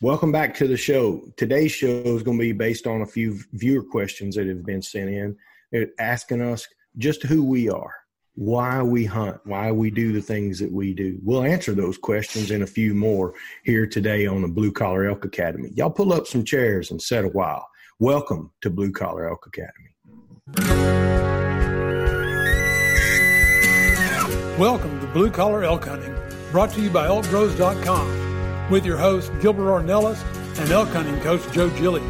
Welcome back to the show. Today's show is going to be based on a few viewer questions that have been sent in. They're asking us just who we are, why we hunt, why we do the things that we do. We'll answer those questions and a few more here today on the Blue Collar Elk Academy. Y'all pull up some chairs and sit a while. Welcome to Blue Collar Elk Academy. Welcome to Blue Collar Elk Hunting, brought to you by ElkGrows.com, with your host Gilbert Ornelas and elk hunting coach Joe Gillie.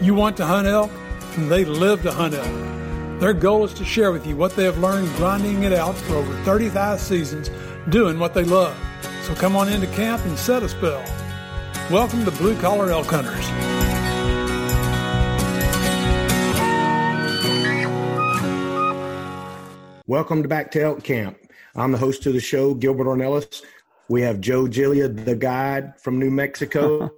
You want to hunt elk, and they live to hunt elk. Their goal is to share with you what they have learned grinding it out for over 35 seasons, doing what they love. So come on into camp and set a spell. Welcome to Blue Collar Elk Hunters. Welcome back to Elk Camp. I'm the host of the show, Gilbert Ornelas. We have Joe Gillie, the guide from New Mexico,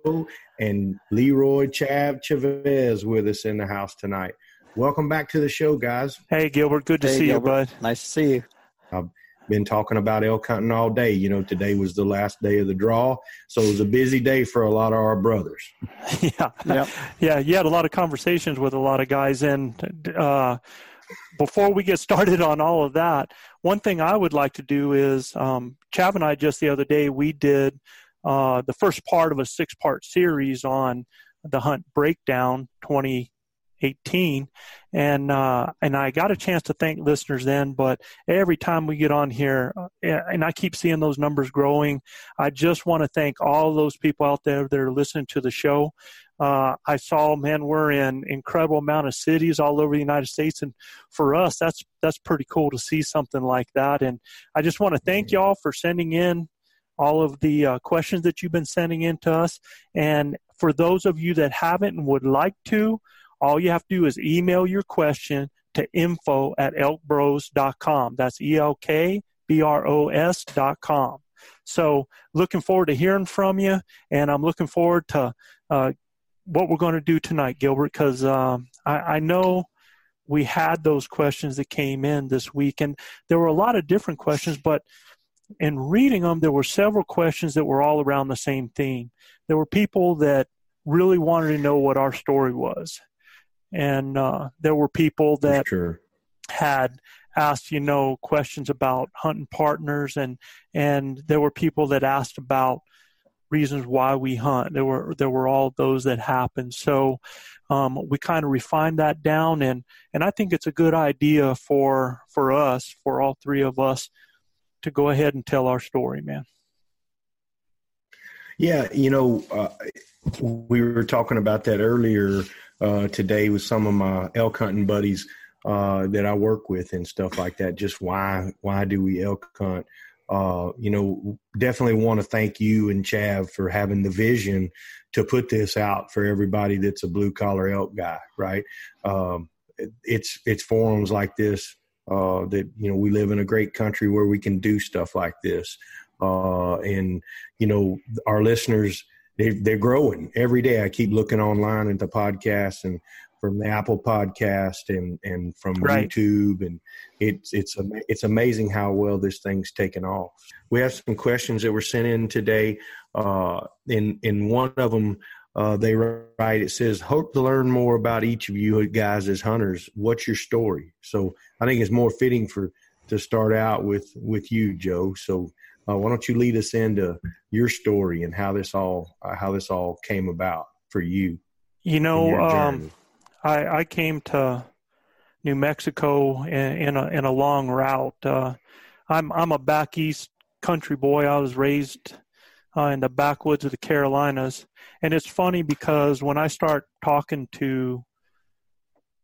and Leroy Chav Chavez with us in the house tonight. Welcome back to the show, guys. Hey, Gilbert. Good to see you, bud. Nice to see you. I've been talking about elk hunting all day. You know, today was the last day of the draw, so it was a busy day for a lot of our brothers. Yeah. You had a lot of conversations with a lot of guys. And before we get started on all of that, one thing I would like to do is Chav and I just the other day, we did the first part of a six-part series on the Hunt Breakdown 2018, and I got a chance to thank listeners then, but every time we get on here, and I keep seeing those numbers growing, I just want to thank all those people out there that are listening to the show. I saw, man, we're in incredible amount of cities all over the United States, and for us, that's pretty cool to see something like that, and I just want to thank y'all for sending in all of the questions that you've been sending in to us, and for those of you that haven't and would like to, all you have to do is email your question to info@elkbros.com. That's ELKBROS.com. So looking forward to hearing from you, and I'm looking forward to what we're going to do tonight, Gilbert, because I know we had those questions that came in this week, and there were a lot of different questions, but in reading them, there were several questions that were all around the same theme. There were people that really wanted to know what our story was. And there were people that had asked, you know, questions about hunting partners, and there were people that asked about reasons why we hunt. There were all those that happened. So we kind of refined that down, and I think it's a good idea for us, for all three of us, to go ahead and tell our story, man. Yeah, you know, we were talking about that earlier today with some of my elk hunting buddies that I work with and stuff like that. Just why do we elk hunt? You know, definitely want to thank you and Chav for having the vision to put this out for everybody that's a blue collar elk guy, right? It's forums like this that, you know, we live in a great country where we can do stuff like this. And, you know, our listeners, they're growing every day. I keep looking online at the podcast and from the Apple podcast and from right. YouTube. And it's amazing how well this thing's taken off. We have some questions that were sent in today. In one of them, they write, it says, hope to learn more about each of you guys as hunters. What's your story? So I think it's more fitting to start out with you, Joe. So why don't you lead us into your story and how this all came about for you? You know, I came to New Mexico in a long route. I'm a back east country boy. I was raised in the backwoods of the Carolinas, and it's funny because when I start talking to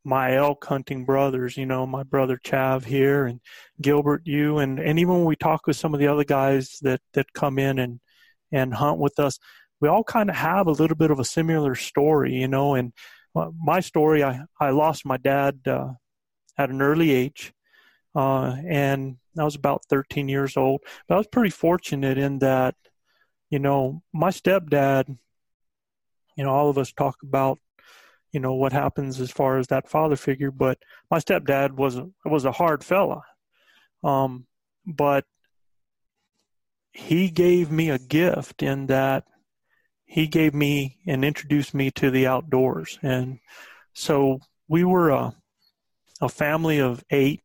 my elk hunting brothers, you know, my brother Chav here and Gilbert, you, and even when we talk with some of the other guys that come in and hunt with us, we all kind of have a little bit of a similar story, you know. And my story, I lost my dad at an early age, and I was about 13 years old. But I was pretty fortunate in that, you know, my stepdad, you know, all of us talk about, you know, what happens as far as that father figure, but my stepdad was a hard fella. But he gave me a gift in that he gave me and introduced me to the outdoors. And so we were a family of 8,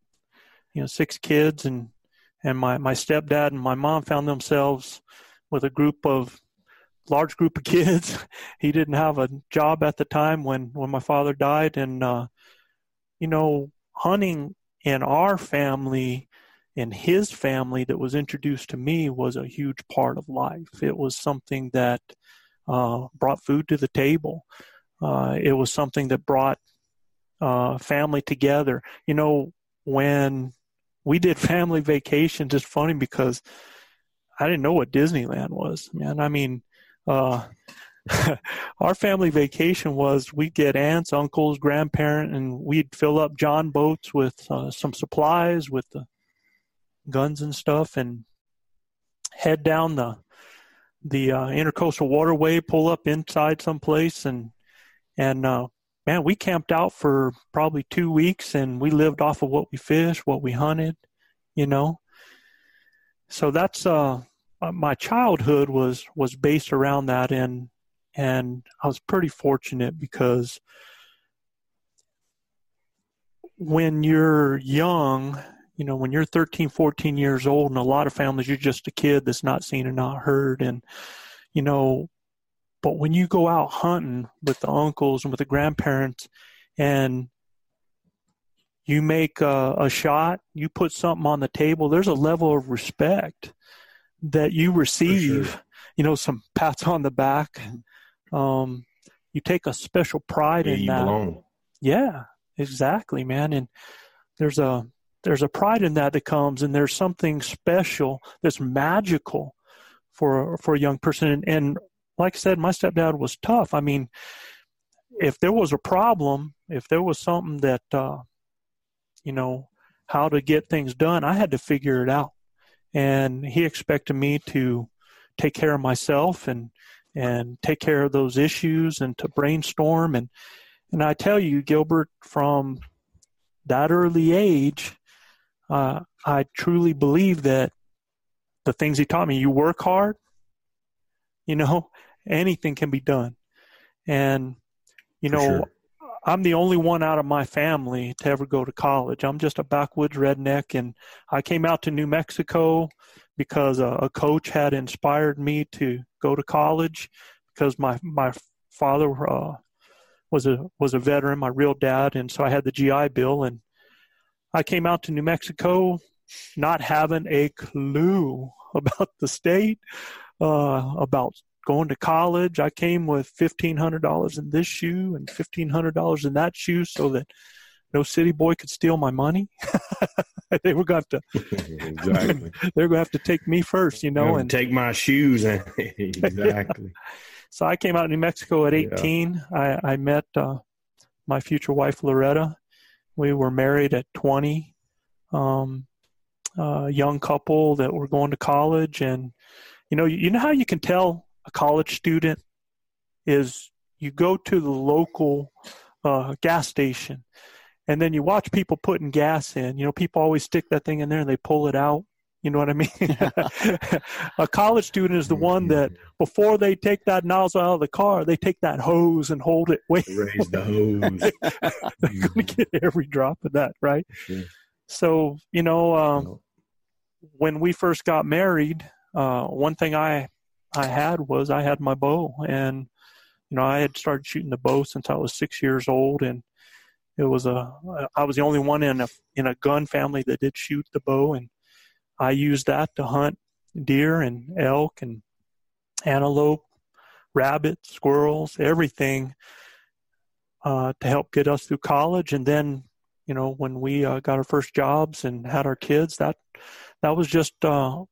you know, 6 kids, and my stepdad and my mom found themselves with a large group of kids. He didn't have a job at the time when my father died. And, you know, hunting in our family and his family that was introduced to me was a huge part of life. It was something that brought food to the table. It was something that brought family together. You know, when we did family vacations, it's funny because I didn't know what Disneyland was, man. I mean, our family vacation was we'd get aunts, uncles, grandparents, and we'd fill up John boats with some supplies, with the guns and stuff, and head down the intercoastal waterway, pull up inside someplace, and man, we camped out for probably 2 weeks, and we lived off of what we fished, what we hunted, you know. So that's my childhood was based around that, and I was pretty fortunate because when you're young, you know, when you're 13, 14 years old, in a lot of families, you're just a kid that's not seen and not heard. And, you know, but when you go out hunting with the uncles and with the grandparents and you make a shot, you put something on the table, there's a level of respect that you receive, sure. You know, some pats on the back. You take a special pride in that. Belong. Yeah, exactly, man. And there's a pride in that comes, and there's something special that's magical for a young person. And like I said, my stepdad was tough. I mean, if there was a problem, if there was something that, you know, how to get things done, I had to figure it out. And he expected me to take care of myself and take care of those issues and to brainstorm. And I tell you, Gilbert, from that early age, I truly believe that the things he taught me, you work hard, you know, anything can be done. And, you know, sure. I'm the only one out of my family to ever go to college. I'm just a backwoods redneck, and I came out to New Mexico because a coach had inspired me to go to college because my father was a veteran, my real dad, and so I had the GI Bill, and I came out to New Mexico not having a clue about the state, about going to college. I came with $1,500 in this shoe and $1,500 in that shoe so that no city boy could steal my money. They were going to have to, exactly. They were going to have to take me first, you know, and take my shoes. Exactly. So I came out of New Mexico at 18. Yeah. I met my future wife, Loretta. We were married at 20. Young couple that were going to college. And, you know how you can tell a college student is you go to the local gas station and then you watch people putting gas in. People always stick that thing in there and they pull it out. You know what I mean? A college student is the one that before they take that nozzle out of the car, they take that hose and hold it. Raise the hose. They're going to get every drop of that, right? Sure. So, when we first got married, one thing I had was I had my bow. And, I had started shooting the bow since I was 6 years old. And it was I was the only one in a gun family that did shoot the bow. And I used that to hunt deer and elk and antelope, rabbit, squirrels, everything to help get us through college. And then, when we got our first jobs and had our kids, that was just that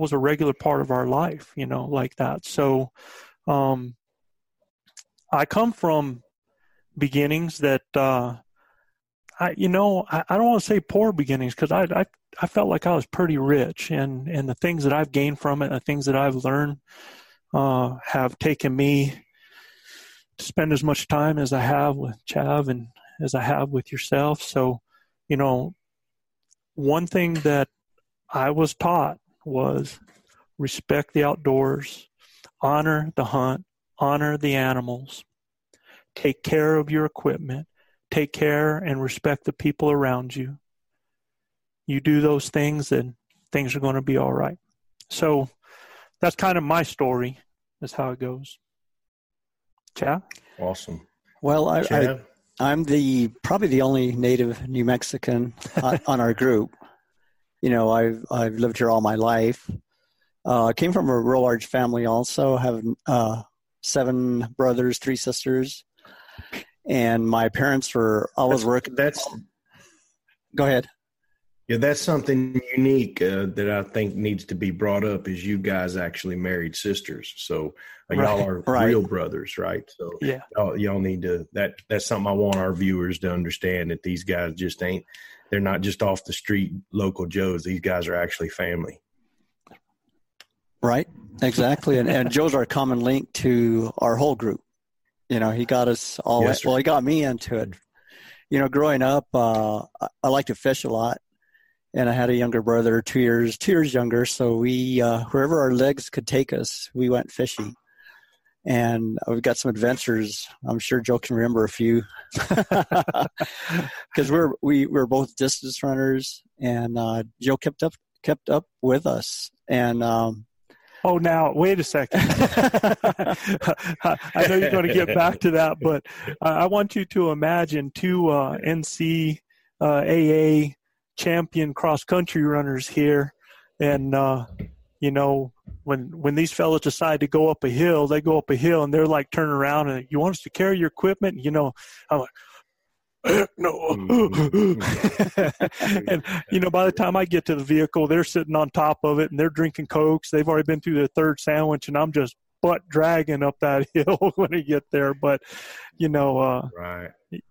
was a regular part of our life, like that. So I come from beginnings that, I don't want to say poor beginnings because I felt like I was pretty rich, and the things that I've gained from it and the things that I've learned have taken me to spend as much time as I have with Chav and as I have with yourself. So, one thing that I was taught was respect the outdoors, honor the hunt, honor the animals, take care of your equipment, take care and respect the people around you. You do those things and things are going to be all right. So that's kind of my story. That's how it goes. Chav? Awesome. Well, I'm probably the only native New Mexican on our group. I've lived here all my life. I came from a real large family also. I have 7 brothers, 3 sisters. And my parents were always working. Go ahead. Yeah, that's something unique that I think needs to be brought up is you guys actually married sisters. So y'all are real brothers, right? So y'all need to, that's something I want our viewers to understand, that these guys just they're not just off the street local Joes. These guys are actually family. Right, exactly. And Joe's our common link to our whole group. He got us all, he got me into it. Growing up, I liked to fish a lot. And I had a younger brother, 2 years younger. So we, wherever our legs could take us, we went fishing. And we've got some adventures. I'm sure Joe can remember a few. Because we're both distance runners. And Joe kept up with us. And oh, now, wait a second. I know you're going to get back to that. But I want you to imagine two NCAA champion cross country runners here, and when these fellas decide to go up a hill, they go up a hill and they're like, turn around and you want us to carry your equipment? I'm like, no. And by the time I get to the vehicle, they're sitting on top of it and they're drinking Cokes. They've already been through their third sandwich and I'm just butt dragging up that hill when I get there. But I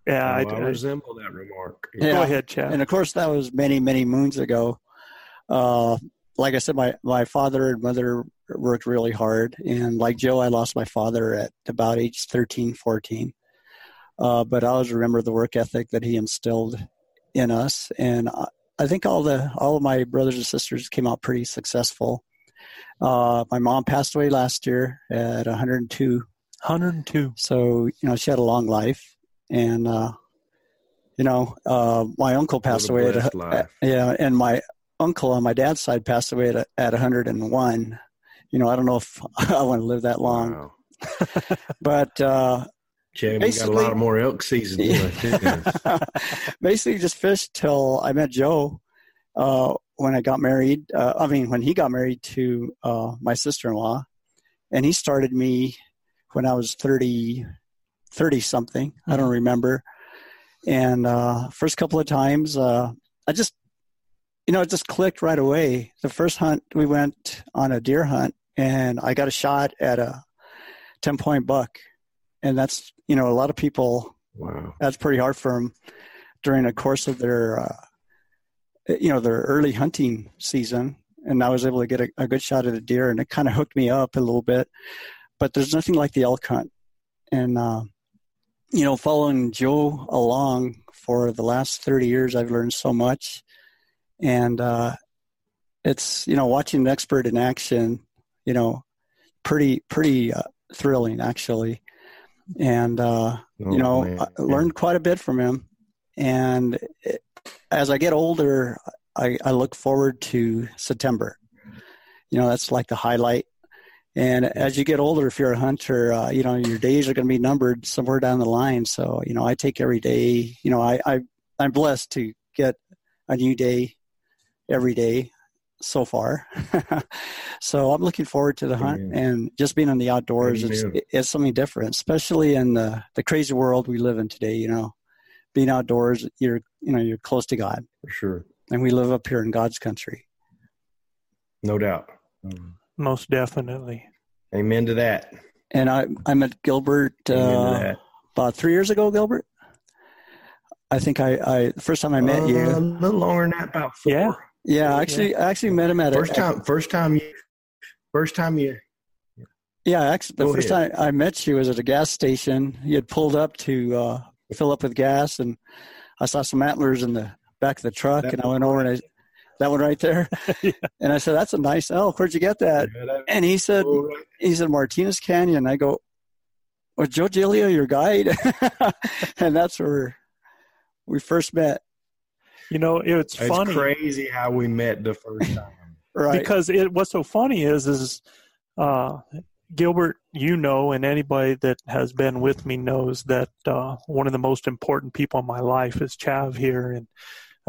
resemble that remark. Go ahead, Chav. And of course that was many, many moons ago. Like I said, my father and mother worked really hard, and like Joe, I lost my father at about age 13, 14, but I always remember the work ethic that he instilled in us. And I think all of my brothers and sisters came out pretty successful. My mom passed away last year at 102. So, she had a long life. And, my uncle passed away and my uncle on my dad's side passed away at 101. I don't know if I want to live that long. Wow. But, Jim, we got a lot of more elk season. Basically just fished till I met Joe, when I got married, when he got married to my sister-in-law, and he started me when I was 30-something. I don't remember. And first couple of times, I just, it just clicked right away. The first hunt, we went on a deer hunt, and I got a shot at a 10-point buck. And that's, you know, a lot of people, wow, that's pretty hard for them during the course of their, you know, their early hunting season. And I was able to get a good shot at a deer, and it kind of hooked me up a little bit. But there's nothing like the elk hunt. And, you know, following Joe along for the last 30 years, I've learned so much. And it's, you know, watching an expert in action, you know, pretty thrilling, actually. And, you know, I learned quite a bit from him. And it, as I get older, I look forward to September. You know, that's like the highlight. And as you get older, if you're a hunter, you know, your days are going to be numbered somewhere down the line. So, you know, I take every day. You know, I'm blessed to get a new day every day so far. So I'm looking forward to the hunt. Amen. And just being in the outdoors, it's something different, especially in the crazy world we live in today. You know, being outdoors, you're close to God. For sure. And we live up here in God's country. No doubt. Most definitely. Amen to that. And I met Gilbert about 3 years ago, Gilbert. I think the first time I met you. A little longer than that, about four. Yeah. Yeah, I actually met him at first time you. Yeah, actually, the first time I met you was at a gas station. You had pulled up to fill up with gas, and I saw some antlers in the back of the truck, and I went over and that one right there. Yeah. And I said, that's a nice elk. Where'd you get that? Yeah, and he said, Martinez Canyon. I go, was Joe Gillie your guide? And that's where we first met. You know, it's funny. It's crazy how we met the first time. Right. Because what's so funny is Gilbert, you know, and anybody that has been with me knows that one of the most important people in my life is Chav here.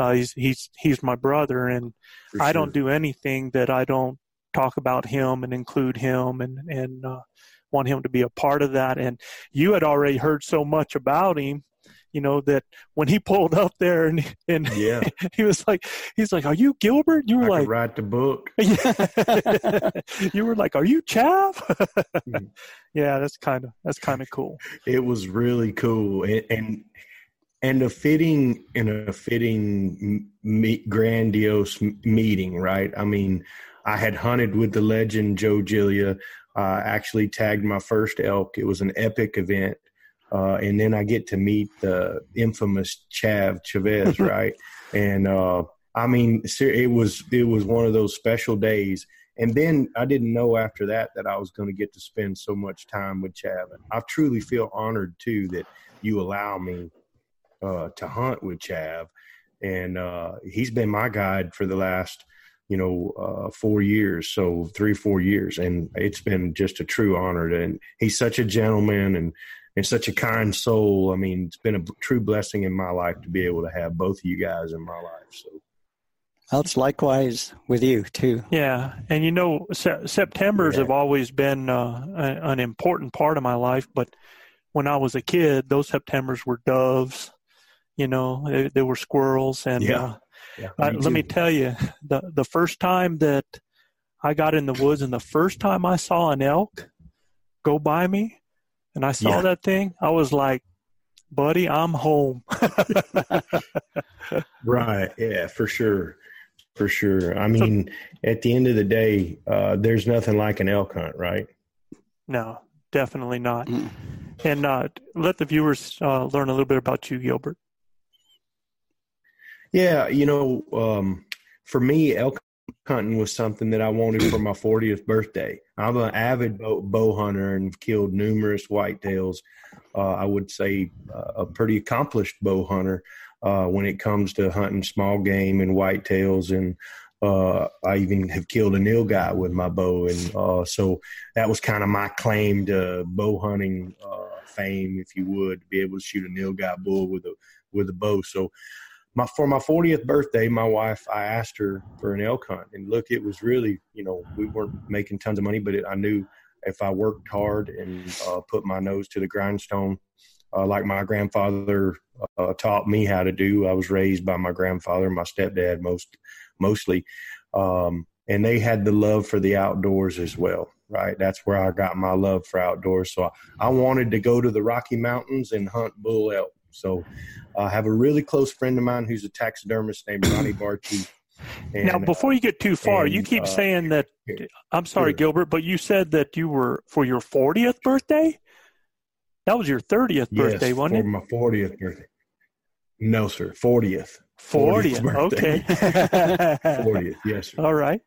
And he's my brother, and for sure. I don't do anything that I don't talk about him and include him and want him to be a part of that. And you had already heard so much about him, you know, that when he pulled up there and yeah. he's like, are you Gilbert? You were like, write the book. You were like, are you Chav? Yeah, that's kind of cool. It was really cool. And a fitting, grandiose meeting, right? I mean, I had hunted with the legend Joe Gillie, actually tagged my first elk. It was an epic event. And then I get to meet the infamous Chav Chavez, right? And, I mean, it was one of those special days. And then I didn't know after that I was going to get to spend so much time with Chav. And I truly feel honored, too, that you allow me to hunt with Chav, and he's been my guide for the last 4 years, so 3-4 years, and it's been just a true honor. And he's such a gentleman and such a kind soul. I mean, it's been a true blessing in my life to be able to have both of you guys in my life. So that's likewise with you too. Yeah, and you know, Septembers have always been an important part of my life, but when I was a kid, those Septembers were doves. You know, they were squirrels. And let me tell you, the first time that I got in the woods and the first time I saw an elk go by me and I saw that thing, I was like, buddy, I'm home. Right. Yeah, for sure. For sure. I mean, at the end of the day, there's nothing like an elk hunt, right? No, definitely not. And let the viewers learn a little bit about you, Gilbert. Yeah, you know, for me, elk hunting was something that I wanted for my 40th birthday. I'm an avid bow hunter and killed numerous whitetails. I would say a pretty accomplished bow hunter when it comes to hunting small game and whitetails. And I even have killed a nilgai with my bow. And so that was kind of my claim to bow hunting fame, if you would, to be able to shoot a nilgai bull with a bow. So for my 40th birthday, my wife, I asked her for an elk hunt. And look, it was really, you know, we weren't making tons of money, but I knew if I worked hard and put my nose to the grindstone, like my grandfather taught me how to do. I was raised by my grandfather and my stepdad mostly. And they had the love for the outdoors as well. right? That's where I got my love for outdoors. So I wanted to go to the Rocky Mountains and hunt bull elk. So I have a really close friend of mine who's a taxidermist named Ronnie Barkey. Now, before you get too far, you keep saying that – I'm sorry, Gilbert, but you said that you were – for your 40th birthday? That was your 30th birthday, wasn't it? Yes, for my 40th birthday. No, sir, 40th. 40th, okay. 40th, yes, sir. All right.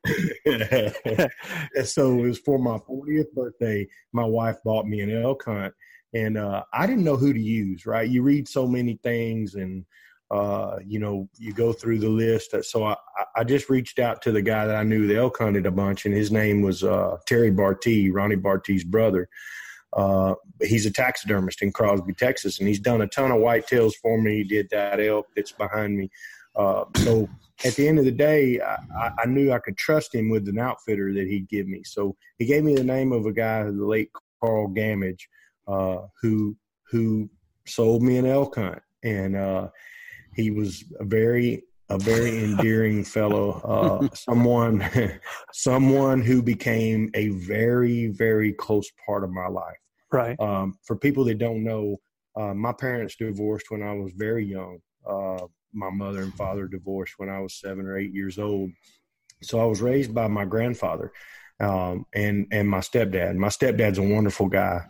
So it was for my 40th birthday, my wife bought me an elk hunt, and I didn't know who to use, right? You read so many things, and – you know, you go through the list. So I just reached out to the guy that I knew the elk hunted a bunch, and his name was Terry Bartee, Ronnie Bartee's brother. He's a taxidermist in Crosby, Texas, and he's done a ton of whitetails for me. He did that elk that's behind me. So at the end of the day, I knew I could trust him with an outfitter that he'd give me. So he gave me the name of a guy, the late Carl Gammage, who sold me an elk hunt. And he was a very endearing fellow, someone who became a very, very close part of my life. Right. For people that don't know, my parents divorced when I was very young. My mother and father divorced when I was 7 or 8 years old. So I was raised by my grandfather, and my stepdad. My stepdad's a wonderful guy.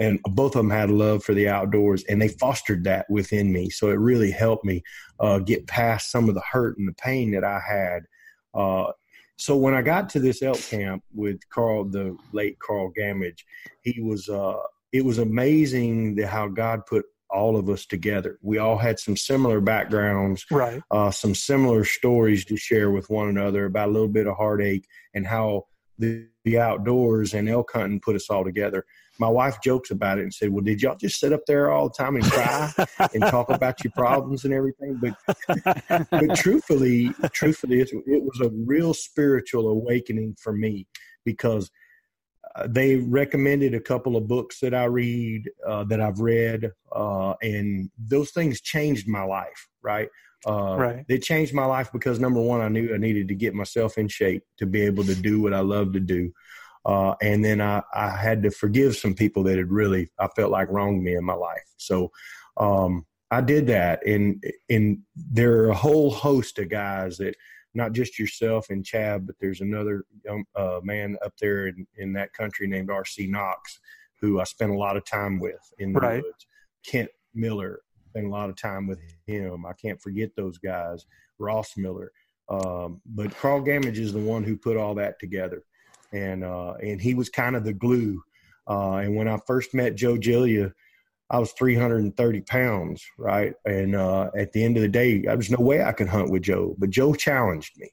And both of them had a love for the outdoors, and they fostered that within me. So it really helped me get past some of the hurt and the pain that I had. So when I got to this elk camp with the late Carl Gammage, it was amazing how God put all of us together. We all had some similar backgrounds, right? Some similar stories to share with one another about a little bit of heartache and how the outdoors and elk hunting put us all together. My wife jokes about it and said, well, did y'all just sit up there all the time and cry and talk about your problems and everything? But truthfully, it was a real spiritual awakening for me, because they recommended a couple of books that I read, that I've read, and those things changed my life, right? Right. They changed my life because, number one, I knew I needed to get myself in shape to be able to do what I love to do. And then I had to forgive some people that had really, I felt like, wronged me in my life. So I did that. And there are a whole host of guys that, not just yourself and Chav, but there's another young man up there in that country named RC Knox, who I spent a lot of time with in the right. woods. Kent Miller, spent a lot of time with him. I can't forget those guys. Ross Miller. But Carl Gammage is the one who put all that together. And he was kind of the glue. And when I first met Joe Gillie, I was 330 pounds, right? And at the end of the day, there was no way I could hunt with Joe, but Joe challenged me.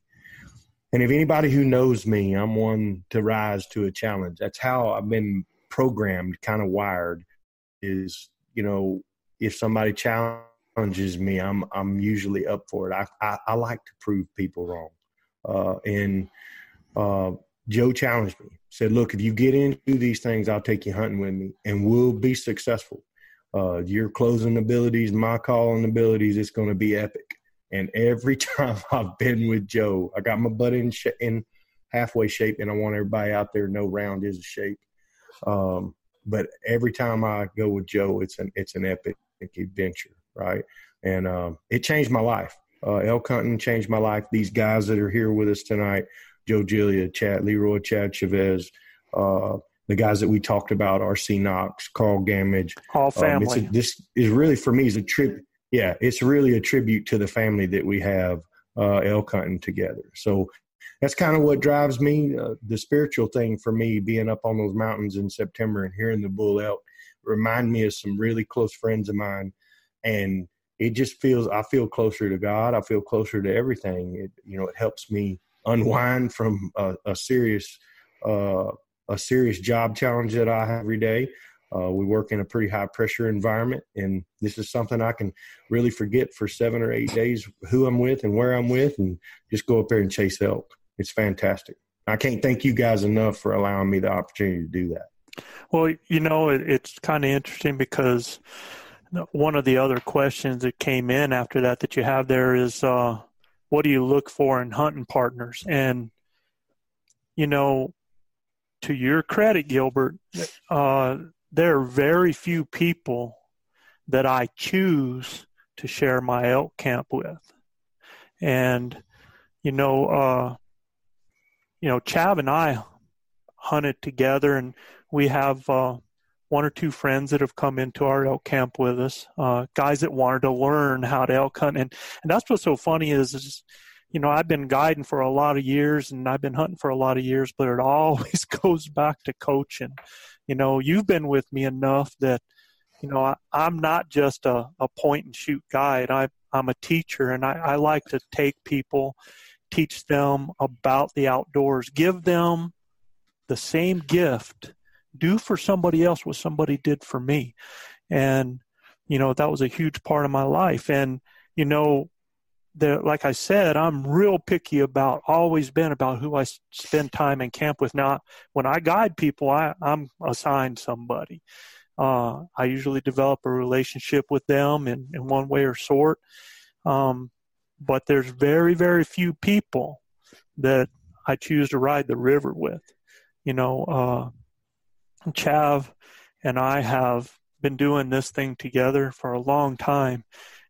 And if anybody who knows me, I'm one to rise to a challenge. That's how I've been programmed, kind of wired, is, you know, if somebody challenges me, I'm usually up for it. I like to prove people wrong. Joe challenged me, said, look, if you get into these things, I'll take you hunting with me, and we'll be successful. Your closing abilities, my calling abilities, it's going to be epic. And every time I've been with Joe, I got my butt in halfway shape, and I want everybody out there to know round is a shape. But every time I go with Joe, it's an epic adventure, right? And it changed my life. Elk hunting changed my life. These guys that are here with us tonight, Joe Gillie, Leroy Chav Chavez, the guys that we talked about, RC Knox, Carl Gammage. All family. This is really, for me, is a tribute. Yeah, it's really a tribute to the family that we have elk hunting together. So that's kind of what drives me. The spiritual thing for me, being up on those mountains in September and hearing the bull elk, remind me of some really close friends of mine. And it just feels, I feel closer to God. I feel closer to everything. It helps me unwind from a serious job challenge that I have every day. We work in a pretty high pressure environment, and this is something I can really forget for 7 or 8 days who I'm with and where I'm with, and just go up there and chase elk. It's fantastic. I can't thank you guys enough for allowing me the opportunity to do that. Well, you know, it's kind of interesting, because one of the other questions that came in after that you have there is, what do you look for in hunting partners? And, you know, to your credit, Gilbert, there are very few people that I choose to share my elk camp with. And, Chav and I hunted together, and we have one or two friends that have come into our elk camp with us, guys that wanted to learn how to elk hunt. And that's what's so funny is I've been guiding for a lot of years, and I've been hunting for a lot of years, but it always goes back to coaching. You've been with me enough that, I'm not just a point-and-shoot guide. I'm a teacher, and I like to take people, teach them about the outdoors, give them the same gift, do for somebody else what somebody did for me. And, that was a huge part of my life. And, like I said, I'm real picky always been about who I spend time in camp with. Now, when I guide people, I'm assigned somebody. I usually develop a relationship with them in one way or sort. But there's very, very few people that I choose to ride the river with. Chav and I have been doing this thing together for a long time,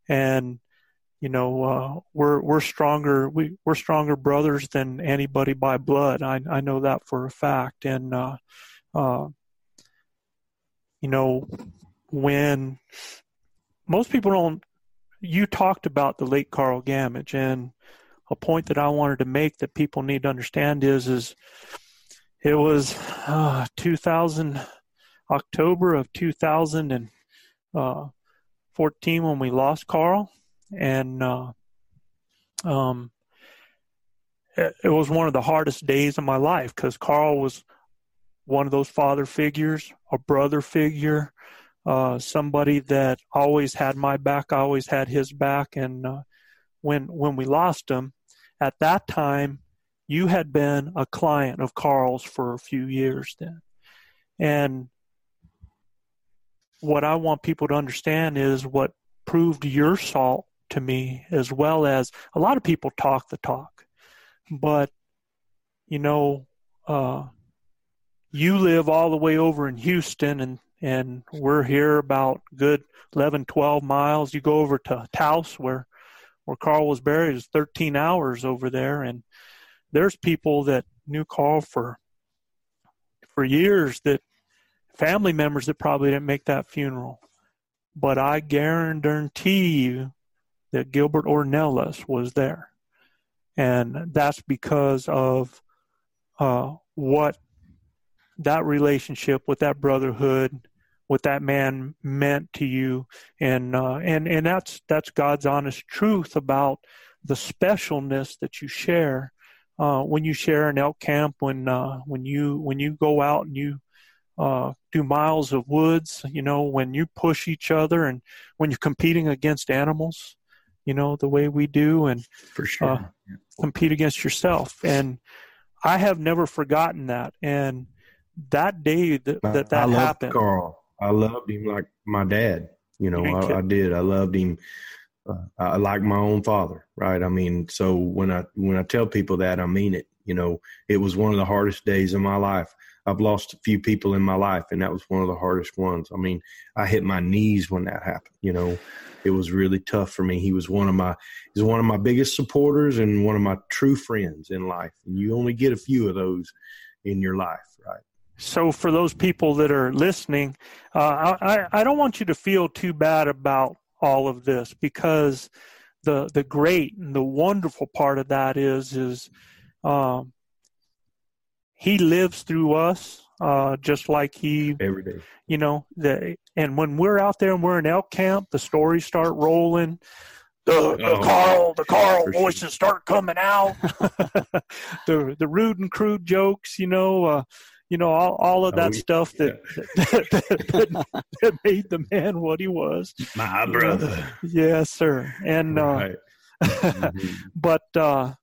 and we're stronger brothers than anybody by blood. I know that for a fact. And, when most people you talked about the late Carl Gammage, and a point that I wanted to make that people need to understand is it was, October of 2014 when we lost Carl. And it was one of the hardest days of my life, because Carl was one of those father figures, a brother figure, somebody that always had my back, I always had his back. And when we lost him, at that time, you had been a client of Carl's for a few years then. And what I want people to understand is what proved your salt to me, as well as a lot of people talk the talk, but you live all the way over in Houston, and we're here about good 11-12 miles. You go over to Taos where Carl was buried. It's 13 hours over there, and there's people that knew Carl for years, that family members that probably didn't make that funeral. But I guarantee you that Gilbert Ornelas was there. And that's because of what that relationship with that brotherhood, what that man meant to you. And that's God's honest truth about the specialness that you share when you share an elk camp, when you go out and you do miles of woods, when you push each other and when you're competing against animals, the way we do, and for sure, compete against yourself. And I have never forgotten that. And that day that happened. Carl, I loved him like my dad. I did. I loved him like my own father. Right. I mean, so when I tell people that, I mean it. It was one of the hardest days of my life. I've lost a few people in my life, and that was one of the hardest ones. I mean, I hit my knees when that happened. It was really tough for me. He was one of my biggest supporters and one of my true friends in life. And you only get a few of those in your life, right? So for those people that are listening, I don't want you to feel too bad about all of this, because the great and the wonderful part of that is he lives through us, just like he, every day. And when we're out there and we're in elk camp, the stories start rolling. The Carl voices start coming out. the rude and crude jokes, all of that stuff that made the man what he was. My brother. Yes, yeah, sir. And, right. But, I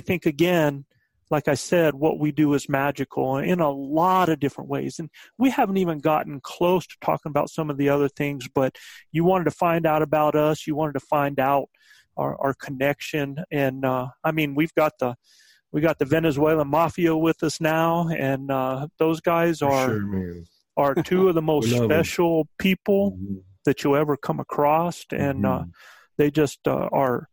think again, like I said, what we do is magical in a lot of different ways. And we haven't even gotten close to talking about some of the other things, but you wanted to find out about us. You wanted to find out our connection. And, we've got We got the Venezuelan mafia with us now, and those guys are two of the most special people mm-hmm. that you ever come across, and mm-hmm. They just are.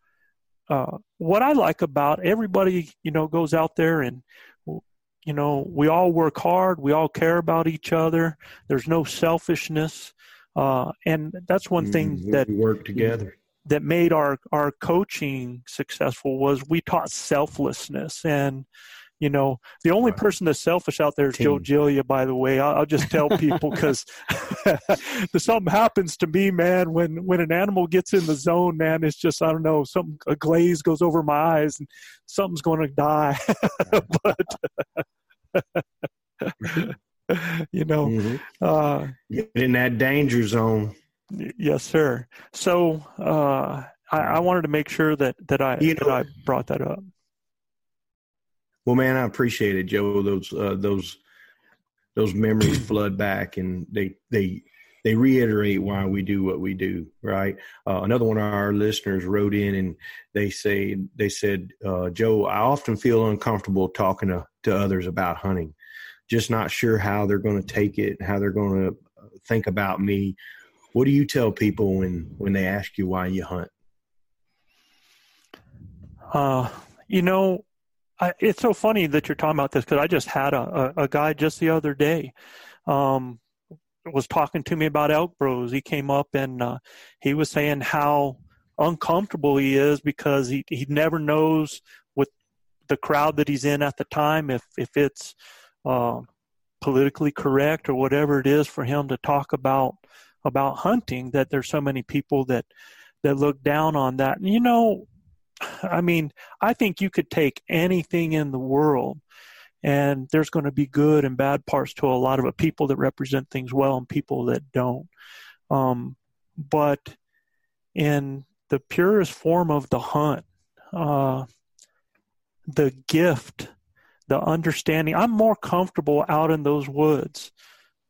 What I like about everybody, goes out there and, we all work hard. We all care about each other. There's no selfishness, and that's one thing that we work together. That made our coaching successful was we taught selflessness. And, the only person that's selfish out there is Joe Gillie, by the way. I'll just tell people because something happens to me, man, when an animal gets in the zone, man, it's just, I don't know, a glaze goes over my eyes and something's going to die. But, mm-hmm. Get in that danger zone. Yes, sir. So I wanted to make sure that I brought that up. Well, man, I appreciate it, Joe. Those memories flood back, and they reiterate why we do what we do, right? Another one of our listeners wrote in, and they said, Joe, I often feel uncomfortable talking to others about hunting, just not sure how they're going to take it, how they're going to think about me. What do you tell people when they ask you why you hunt? It's so funny that you're talking about this because I just had a guy just the other day was talking to me about Elk Bros. He came up and he was saying how uncomfortable he is because he never knows with the crowd that he's in at the time if it's politically correct or whatever it is for him to talk about hunting, that there's so many people that look down on that. And, I think you could take anything in the world and there's going to be good and bad parts to a lot of it, people that represent things well and people that don't. But in the purest form of the hunt, the gift, the understanding, I'm more comfortable out in those woods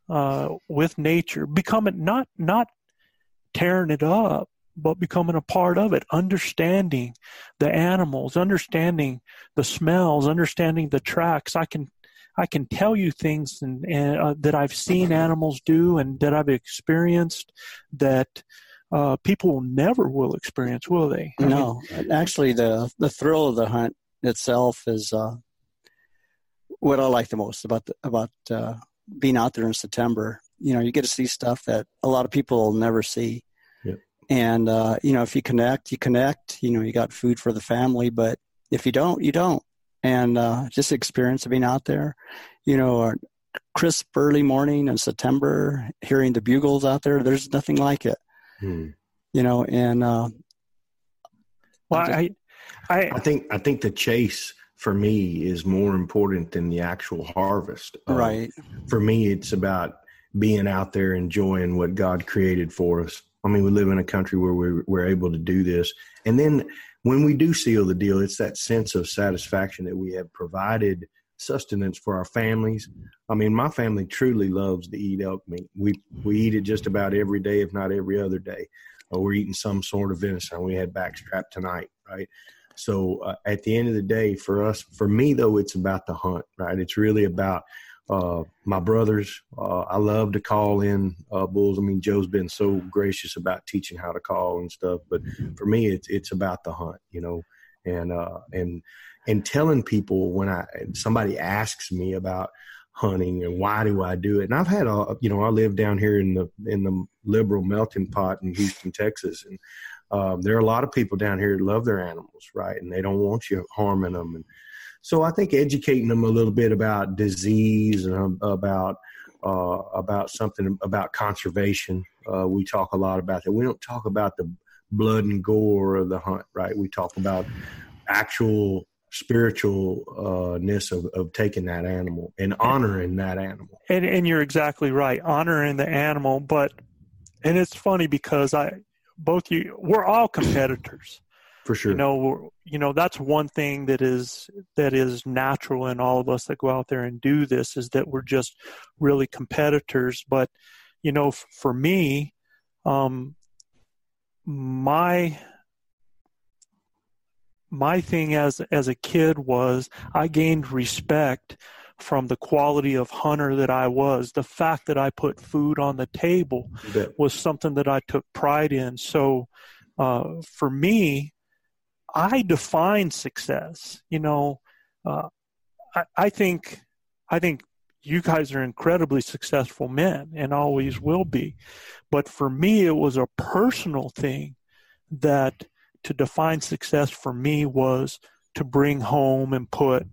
with nature, becoming not tearing it up, but becoming a part of it, understanding the animals, understanding the smells, understanding the tracks. I can tell you things and that I've seen animals do and that I've experienced that people never will experience, will they? No, actually the thrill of the hunt itself is what I like the most about being out there in September. You get to see stuff that a lot of people will never see. Yep. And, if you connect, you got food for the family, but if you don't, you don't. And just the experience of being out there, a crisp early morning in September, hearing the bugles out there, there's nothing like it. I think the chase for me is more important than the actual harvest. Right. For me, it's about being out there, enjoying what God created for us. I mean, we live in a country where we're able to do this. And then when we do seal the deal, it's that sense of satisfaction that we have provided sustenance for our families. I mean, my family truly loves to eat elk meat. We eat it just about every day, if not every other day. We're eating some sort of venison. We had backstrap tonight, right? So at the end of the day, for me, though, it's about the hunt, right? It's really about my brothers. I love to call in bulls. I mean, Joe's been so gracious about teaching how to call and stuff. But for me, it's about the hunt, and telling people when somebody asks me about hunting and why do I do it? And I've had, I live down here in the liberal melting pot in Houston, Texas, and there are a lot of people down here that love their animals, right? And they don't want you harming them. And so I think educating them a little bit about disease and about something about conservation. We talk a lot about that. We don't talk about the blood and gore of the hunt, right? We talk about actual spiritualness of taking that animal and honoring that animal. And you're exactly right, honoring the animal. And it's funny because we're all competitors. For sure. That's one thing that is natural in all of us that go out there and do this is that we're just really competitors. But, for me, my thing as a kid was I gained respect from the quality of hunter that I was. The fact that I put food on the table was something that I took pride in. So for me, I define success. You know, I think you guys are incredibly successful men and always will be. But for me, it was a personal thing that to define success for me was to bring home and put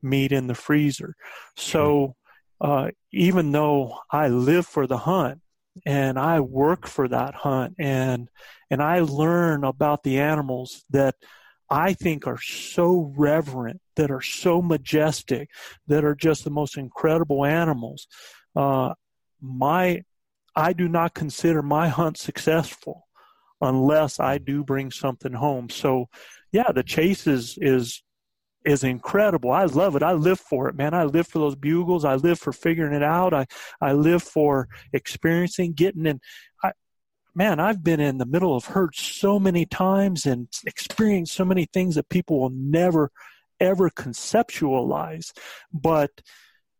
meat in the freezer. So even though I live for the hunt and I work for that hunt and I learn about the animals that I think are so reverent, that are so majestic, that are just the most incredible animals, I do not consider my hunt successful unless I do bring something home. So yeah, the chase is incredible. I love it. I live for it, man. I live for those bugles. I live for figuring it out. I live for experiencing, getting in. Man, I've been in the middle of herds so many times and experienced so many things that people will never, ever conceptualize. But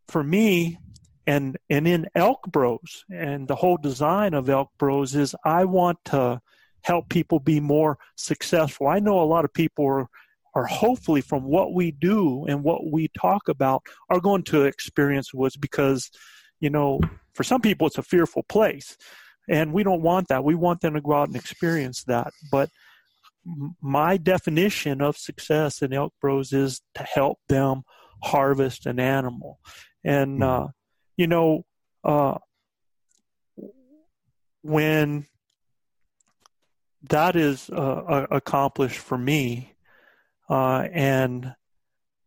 for me, and in Elk Bros, and the whole design of Elk Bros is I want to help people be more successful. I know a lot of people are hopefully from what we do and what we talk about are going to experience woods because, you know, for some people it's a fearful place and we don't want that. We want them to go out and experience that. But my definition of success in Elk Bros is to help them harvest an animal. And, you know, when that is accomplished for me, and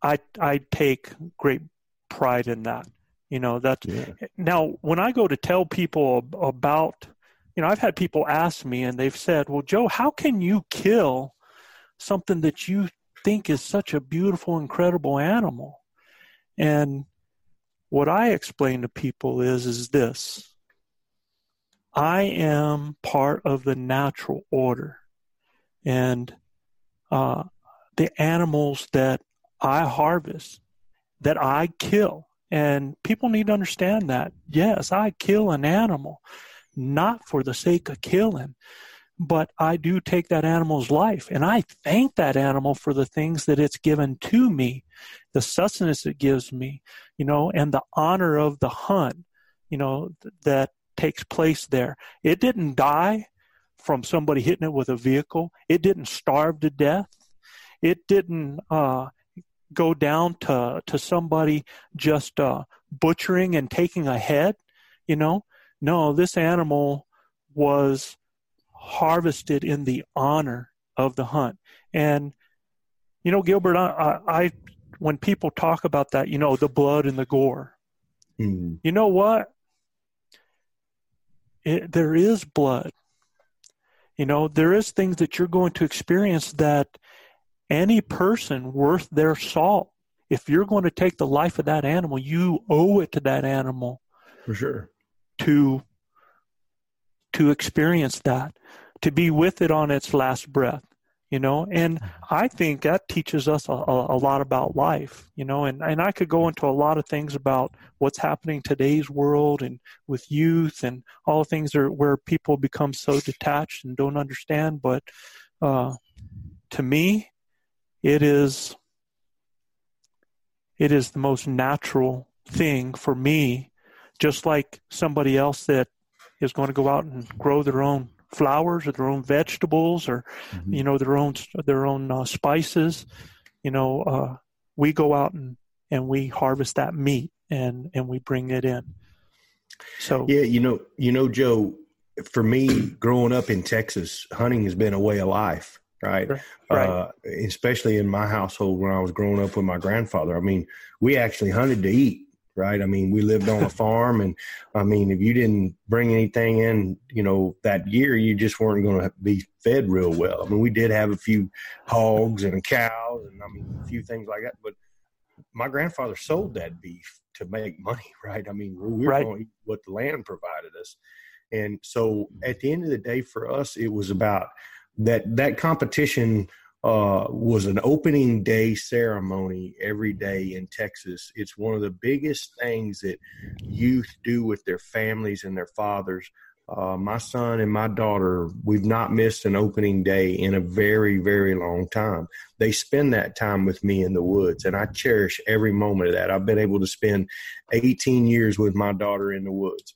I take great pride in that, you know, that now when I go to tell people about, you know, I've had people ask me and they've said, well, Joe, how can you kill something that you think is such a beautiful, incredible animal? And what I explain to people is this: I am part of the natural order, and, the animals that I harvest, that I kill. And people need to understand that, yes, I kill an animal, not for the sake of killing, but I do take that animal's life. And I thank that animal for the things that it's given to me, the sustenance it gives me, you know, and the honor of the hunt, you know, that takes place there. It didn't die from somebody hitting it with a vehicle. It didn't starve to death. It didn't go down to somebody just butchering and taking a head, you know. No, this animal was harvested in the honor of the hunt. And, you know, Gilbert, I when people talk about that, you know, the blood and the gore, you know what? There is blood. You know, there is things that you're going to experience that any person worth their salt, if you're going to take the life of that animal, you owe it to that animal. For sure. To experience that, to be with it on its last breath, you know. And I think that teaches us a lot about life, you know. And I could go into a lot of things about what's happening in today's world and with youth and all things are where people become so detached and don't understand. But to me, it is the most natural thing for me, just like somebody else that is going to go out and grow their own flowers or their own vegetables or, you know, their own spices. You know, we go out and we harvest that meat and we bring it in. So, yeah, you know, Joe, for me growing up in Texas, hunting has been a way of life. Right. Especially in my household when I was growing up with my grandfather. I mean, we actually hunted to eat, right? I mean, we lived on a farm, and I mean, if you didn't bring anything in, you know, that year, you just weren't going to be fed real well. I mean, we did have a few hogs and cows and I mean, a few things like that, but my grandfather sold that beef to make money, right? I mean, we were going to eat what the land provided us. And so at the end of the day for us, it was about that competition was an opening day ceremony every day in Texas. It's one of the biggest things that youth do with their families and their fathers. My son and my daughter, we've not missed an opening day in a very, very long time. They spend that time with me in the woods, and I cherish every moment of that. I've been able to spend 18 years with my daughter in the woods,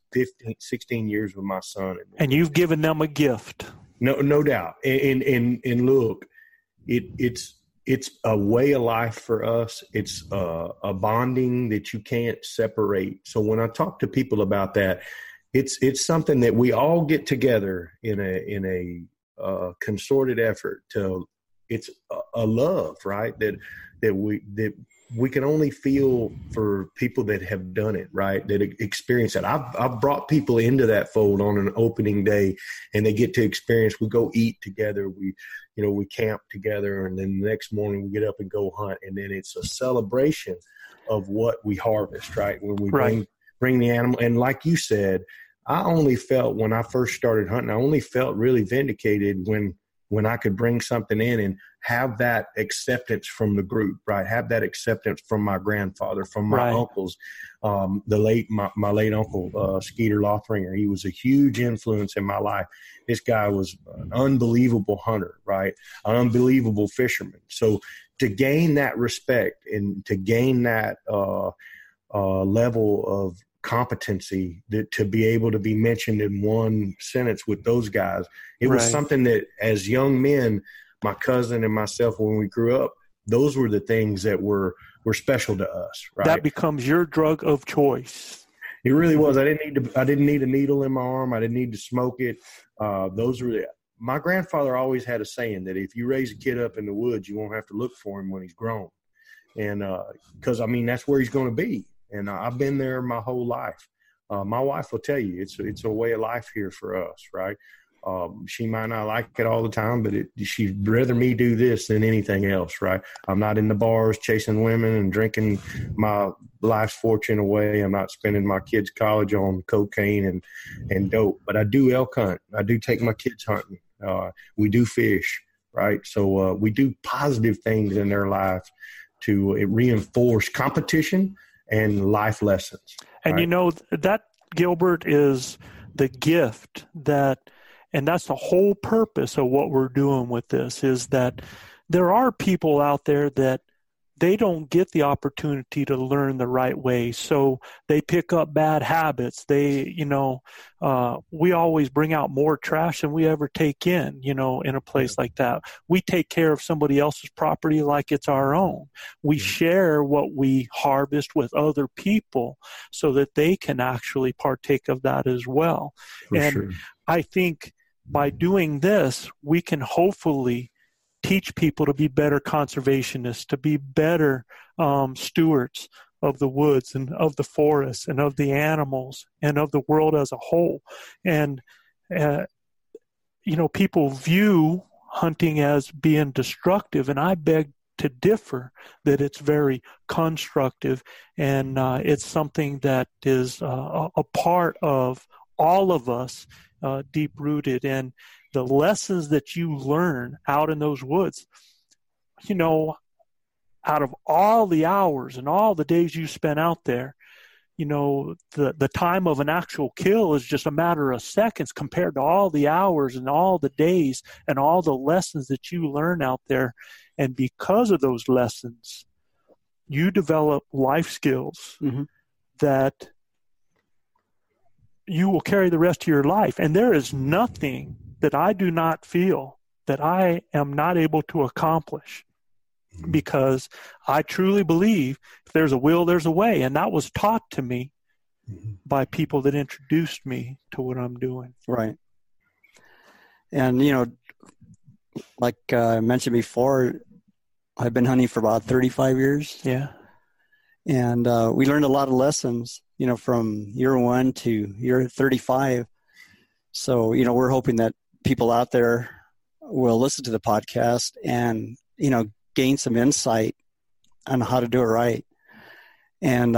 16 years with my son. And you've given them a gift. No doubt. And look, it's a way of life for us. It's a bonding that you can't separate. So when I talk to people about that, it's something that we all get together in a concerted effort to. It's a love, right? That we can only feel for people that have done it, right? That experience it. I've brought people into that fold on an opening day, and they get to experience. We go eat together. We camp together, and then the next morning we get up and go hunt. And then it's a celebration of what we harvest, right? When we bring the animal. And like you said, I only felt when I first started hunting, I only felt really vindicated when I could bring something in and have that acceptance from the group, right? Have that acceptance from my grandfather, from my uncles, my late uncle, Skeeter Lothringer. He was a huge influence in my life. This guy was an unbelievable hunter, right? An unbelievable fisherman. So to gain that respect and to gain that level of competency, that to be able to be mentioned in one sentence with those guys, it was something that as young men, my cousin and myself, when we grew up, those were the things that were special to us, right? That becomes your drug of choice. It really was. I didn't need a needle in my arm. I didn't need to smoke it. My grandfather always had a saying that if you raise a kid up in the woods, you won't have to look for him when he's grown. And because that's where he's going to be. And I've been there my whole life. My wife will tell you it's a way of life here for us, right? She might not like it all the time, but she'd rather me do this than anything else, right? I'm not in the bars chasing women and drinking my life's fortune away. I'm not spending my kids' college on cocaine and dope. But I do elk hunt. I do take my kids hunting. We do fish, right? So we do positive things in their life to reinforce competition and life lessons. And that, Gilbert, is the gift and that's the whole purpose of what we're doing with this, is that there are people out there that they don't get the opportunity to learn the right way. So they pick up bad habits. They, we always bring out more trash than we ever take in, in a place like that. We take care of somebody else's property like it's our own. We share what we harvest with other people so that they can actually partake of that as well. For sure. I think by doing this, we can hopefully teach people to be better conservationists, to be better stewards of the woods and of the forests and of the animals and of the world as a whole. And, people view hunting as being destructive, and I beg to differ that it's very constructive, and it's something that is a part of all of us, deep-rooted. And the lessons that you learn out in those woods, out of all the hours and all the days you spent out there, the time of an actual kill is just a matter of seconds compared to all the hours and all the days and all the lessons that you learn out there. And because of those lessons, you develop life skills that you will carry the rest of your life. And there is nothing that I do not feel that I am not able to accomplish, because I truly believe if there's a will, there's a way. And that was taught to me by people that introduced me to what I'm doing. Right. And, like I mentioned before, I've been hunting for about 35 years. Yeah. And we learned a lot of lessons, from year 1 to year 35. So, we're hoping that people out there will listen to the podcast and, gain some insight on how to do it right. And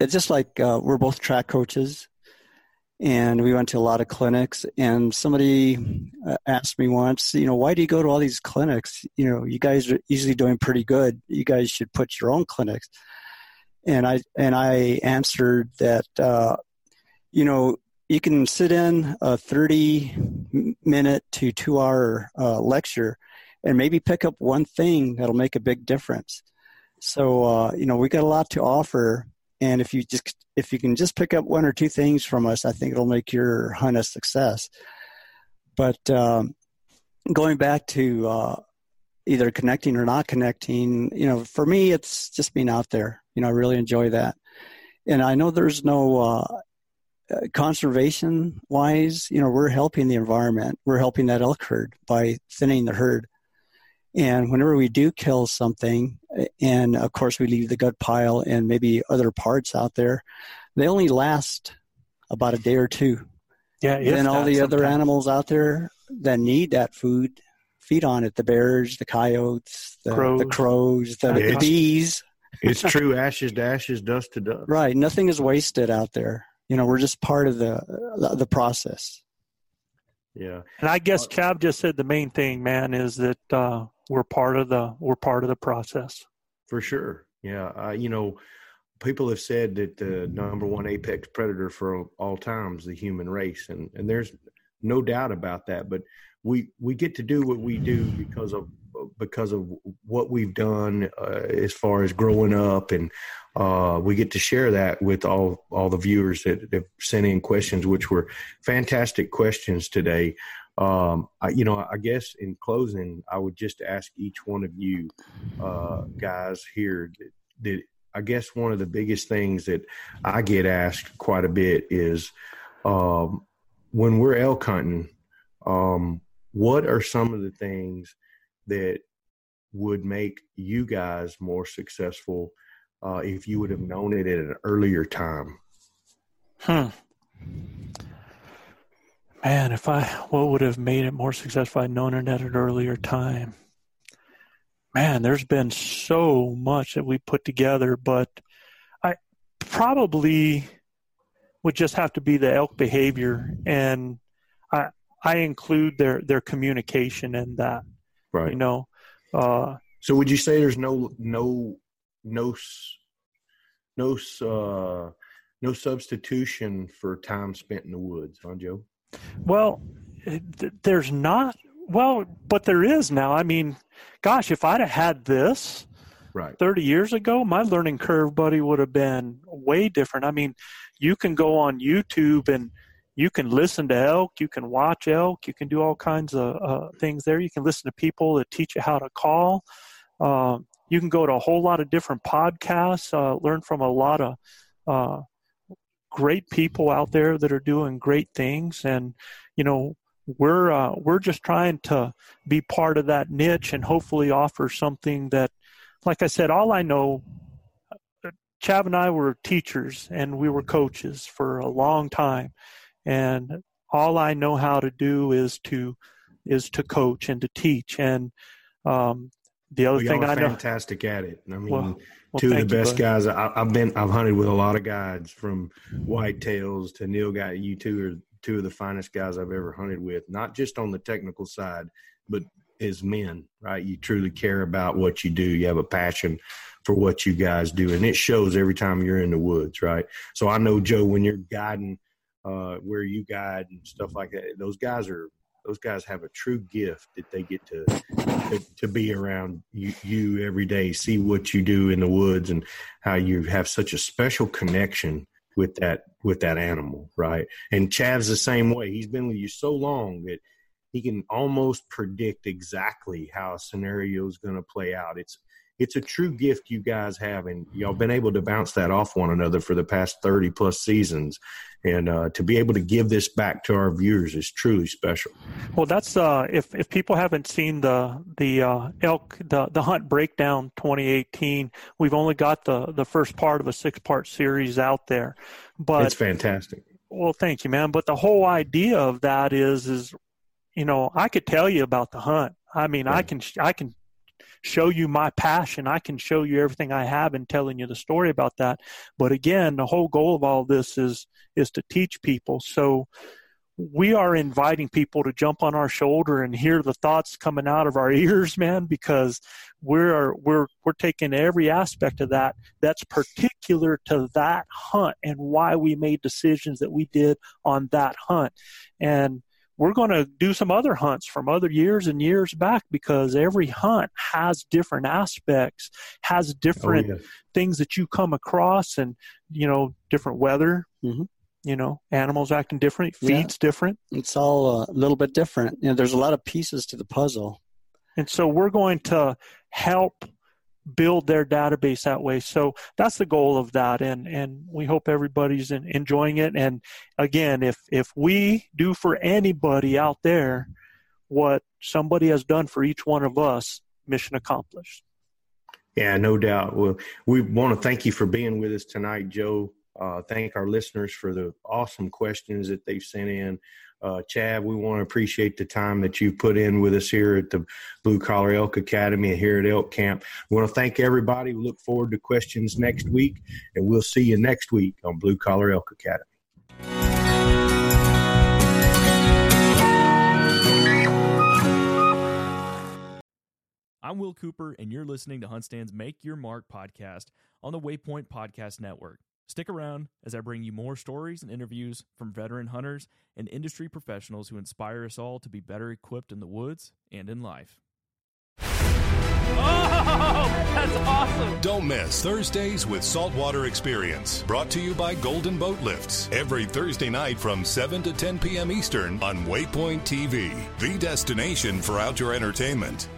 it's just like we're both track coaches. and we went to a lot of clinics. And somebody asked me once, you know, why do you go to all these clinics? You know, you guys are usually doing pretty good. You guys should put your own clinics. And I answered that, you know, you can sit in a 30-minute to 2-hour lecture and maybe pick up one thing that'll make a big difference. So, you know, we got a lot to offer. And if you can just pick up one or two things from us, I think it'll make your hunt a success. But going back to either connecting or not connecting, you know, for me, it's just being out there. You know, I really enjoy that. And I know there's no conservation-wise, you know, we're helping the environment. We're helping that elk herd by thinning the herd. And whenever we do kill something, and of course we leave the gut pile and maybe other parts out there, they only last about a day or two. Yeah. Then all the other animals out there that need that food feed on it, the bears, the coyotes, the crows, the bees. It's true, ashes to ashes, dust to dust. Right. Nothing is wasted out there. You know, we're just part of the process. Yeah. And I guess Chav just said the main thing, man, is that we're part of the process. For sure. Yeah. You know, people have said that the number one apex predator for all time is the human race. And there's no doubt about that. But we get to do what we do because of what we've done as far as growing up. And we get to share that with all the viewers that have sent in questions, which were fantastic questions today. I guess in closing, I would just ask each one of you guys here that I guess one of the biggest things that I get asked quite a bit is when we're elk hunting, what are some of the things that would make you guys more successful if you would have known it at an earlier time? Man, what would have made it more successful if I'd known it at an earlier time? Man, there's been so much that we put together, but I probably would just have to be the elk behavior, and I include their communication in that. Right. You know, so would you say there's no substitution for time spent in the woods, huh, Joe? Well, there's not. Well, but there is now. I mean, gosh, if I'd have had this right 30 years ago, my learning curve, buddy, would have been way different. I mean, you can go on YouTube and you can listen to elk, you can watch elk, you can do all kinds of things there. You can listen to people that teach you how to call. You can go to a whole lot of different podcasts, learn from a lot of great people out there that are doing great things. And, you know, we're just trying to be part of that niche and hopefully offer something that, like I said, all I know, Chav and I were teachers and we were coaches for a long time. And all I know how to do is to coach and to teach. And the other thing I know, fantastic at it. I mean, two of the best guys I've hunted with a lot of guys, from whitetails to Neil guy. You two are two of the finest guys I've ever hunted with. Not just on the technical side, but as men, right? You truly care about what you do. You have a passion for what you guys do, and it shows every time you're in the woods, right? So I know, Joe, when you're guiding. Where you guide and stuff like that. Those guys have a true gift that they get to be around you every day, see what you do in the woods and how you have such a special connection with that animal, right? And Chav's the same way. He's been with you so long that he can almost predict exactly how a scenario is going to play out. It's a true gift you guys have, and y'all been able to bounce that off one another for the past 30-plus seasons. And to be able to give this back to our viewers is truly special. Well, that's if people haven't seen the elk, the hunt breakdown 2018, we've only got the first part of a 6-part series out there. But it's fantastic. Well, thank you, man. But the whole idea of that is, you know, I could tell you about the hunt. I mean, yeah. I can show you my passion. I can show you everything I have in telling you the story about that. But again, the whole goal of all this is to teach people. So we are inviting people to jump on our shoulder and hear the thoughts coming out of our ears, man, because we're taking every aspect of that that's particular to that hunt and why we made decisions that we did on that hunt. And we're going to do some other hunts from other years and years back, because every hunt has different aspects, has different things that you come across, and, you know, different weather, you know, animals acting different, feeds different. It's all a little bit different. You know, there's a lot of pieces to the puzzle. And so we're going to help build their database that way. So that's the goal of that. And we hope everybody's enjoying it. And again, if we do for anybody out there what somebody has done for each one of us, mission accomplished. Yeah, no doubt. Well, we want to thank you for being with us tonight, Joe. Thank our listeners for the awesome questions that they've sent in. Chav, we want to appreciate the time that you've put in with us here at the Blue Collar Elk Academy and here at Elk Camp. We want to thank everybody. We look forward to questions next week, and we'll see you next week on Blue Collar Elk Academy. I'm Will Cooper, and you're listening to HuntStand's Make Your Mark podcast on the Waypoint Podcast Network. Stick around as I bring you more stories and interviews from veteran hunters and industry professionals who inspire us all to be better equipped in the woods and in life. Oh, that's awesome. Don't miss Thursdays with Saltwater Experience, brought to you by Golden Boat Lifts, every Thursday night from 7 to 10 p.m. Eastern on Waypoint TV, the destination for outdoor entertainment.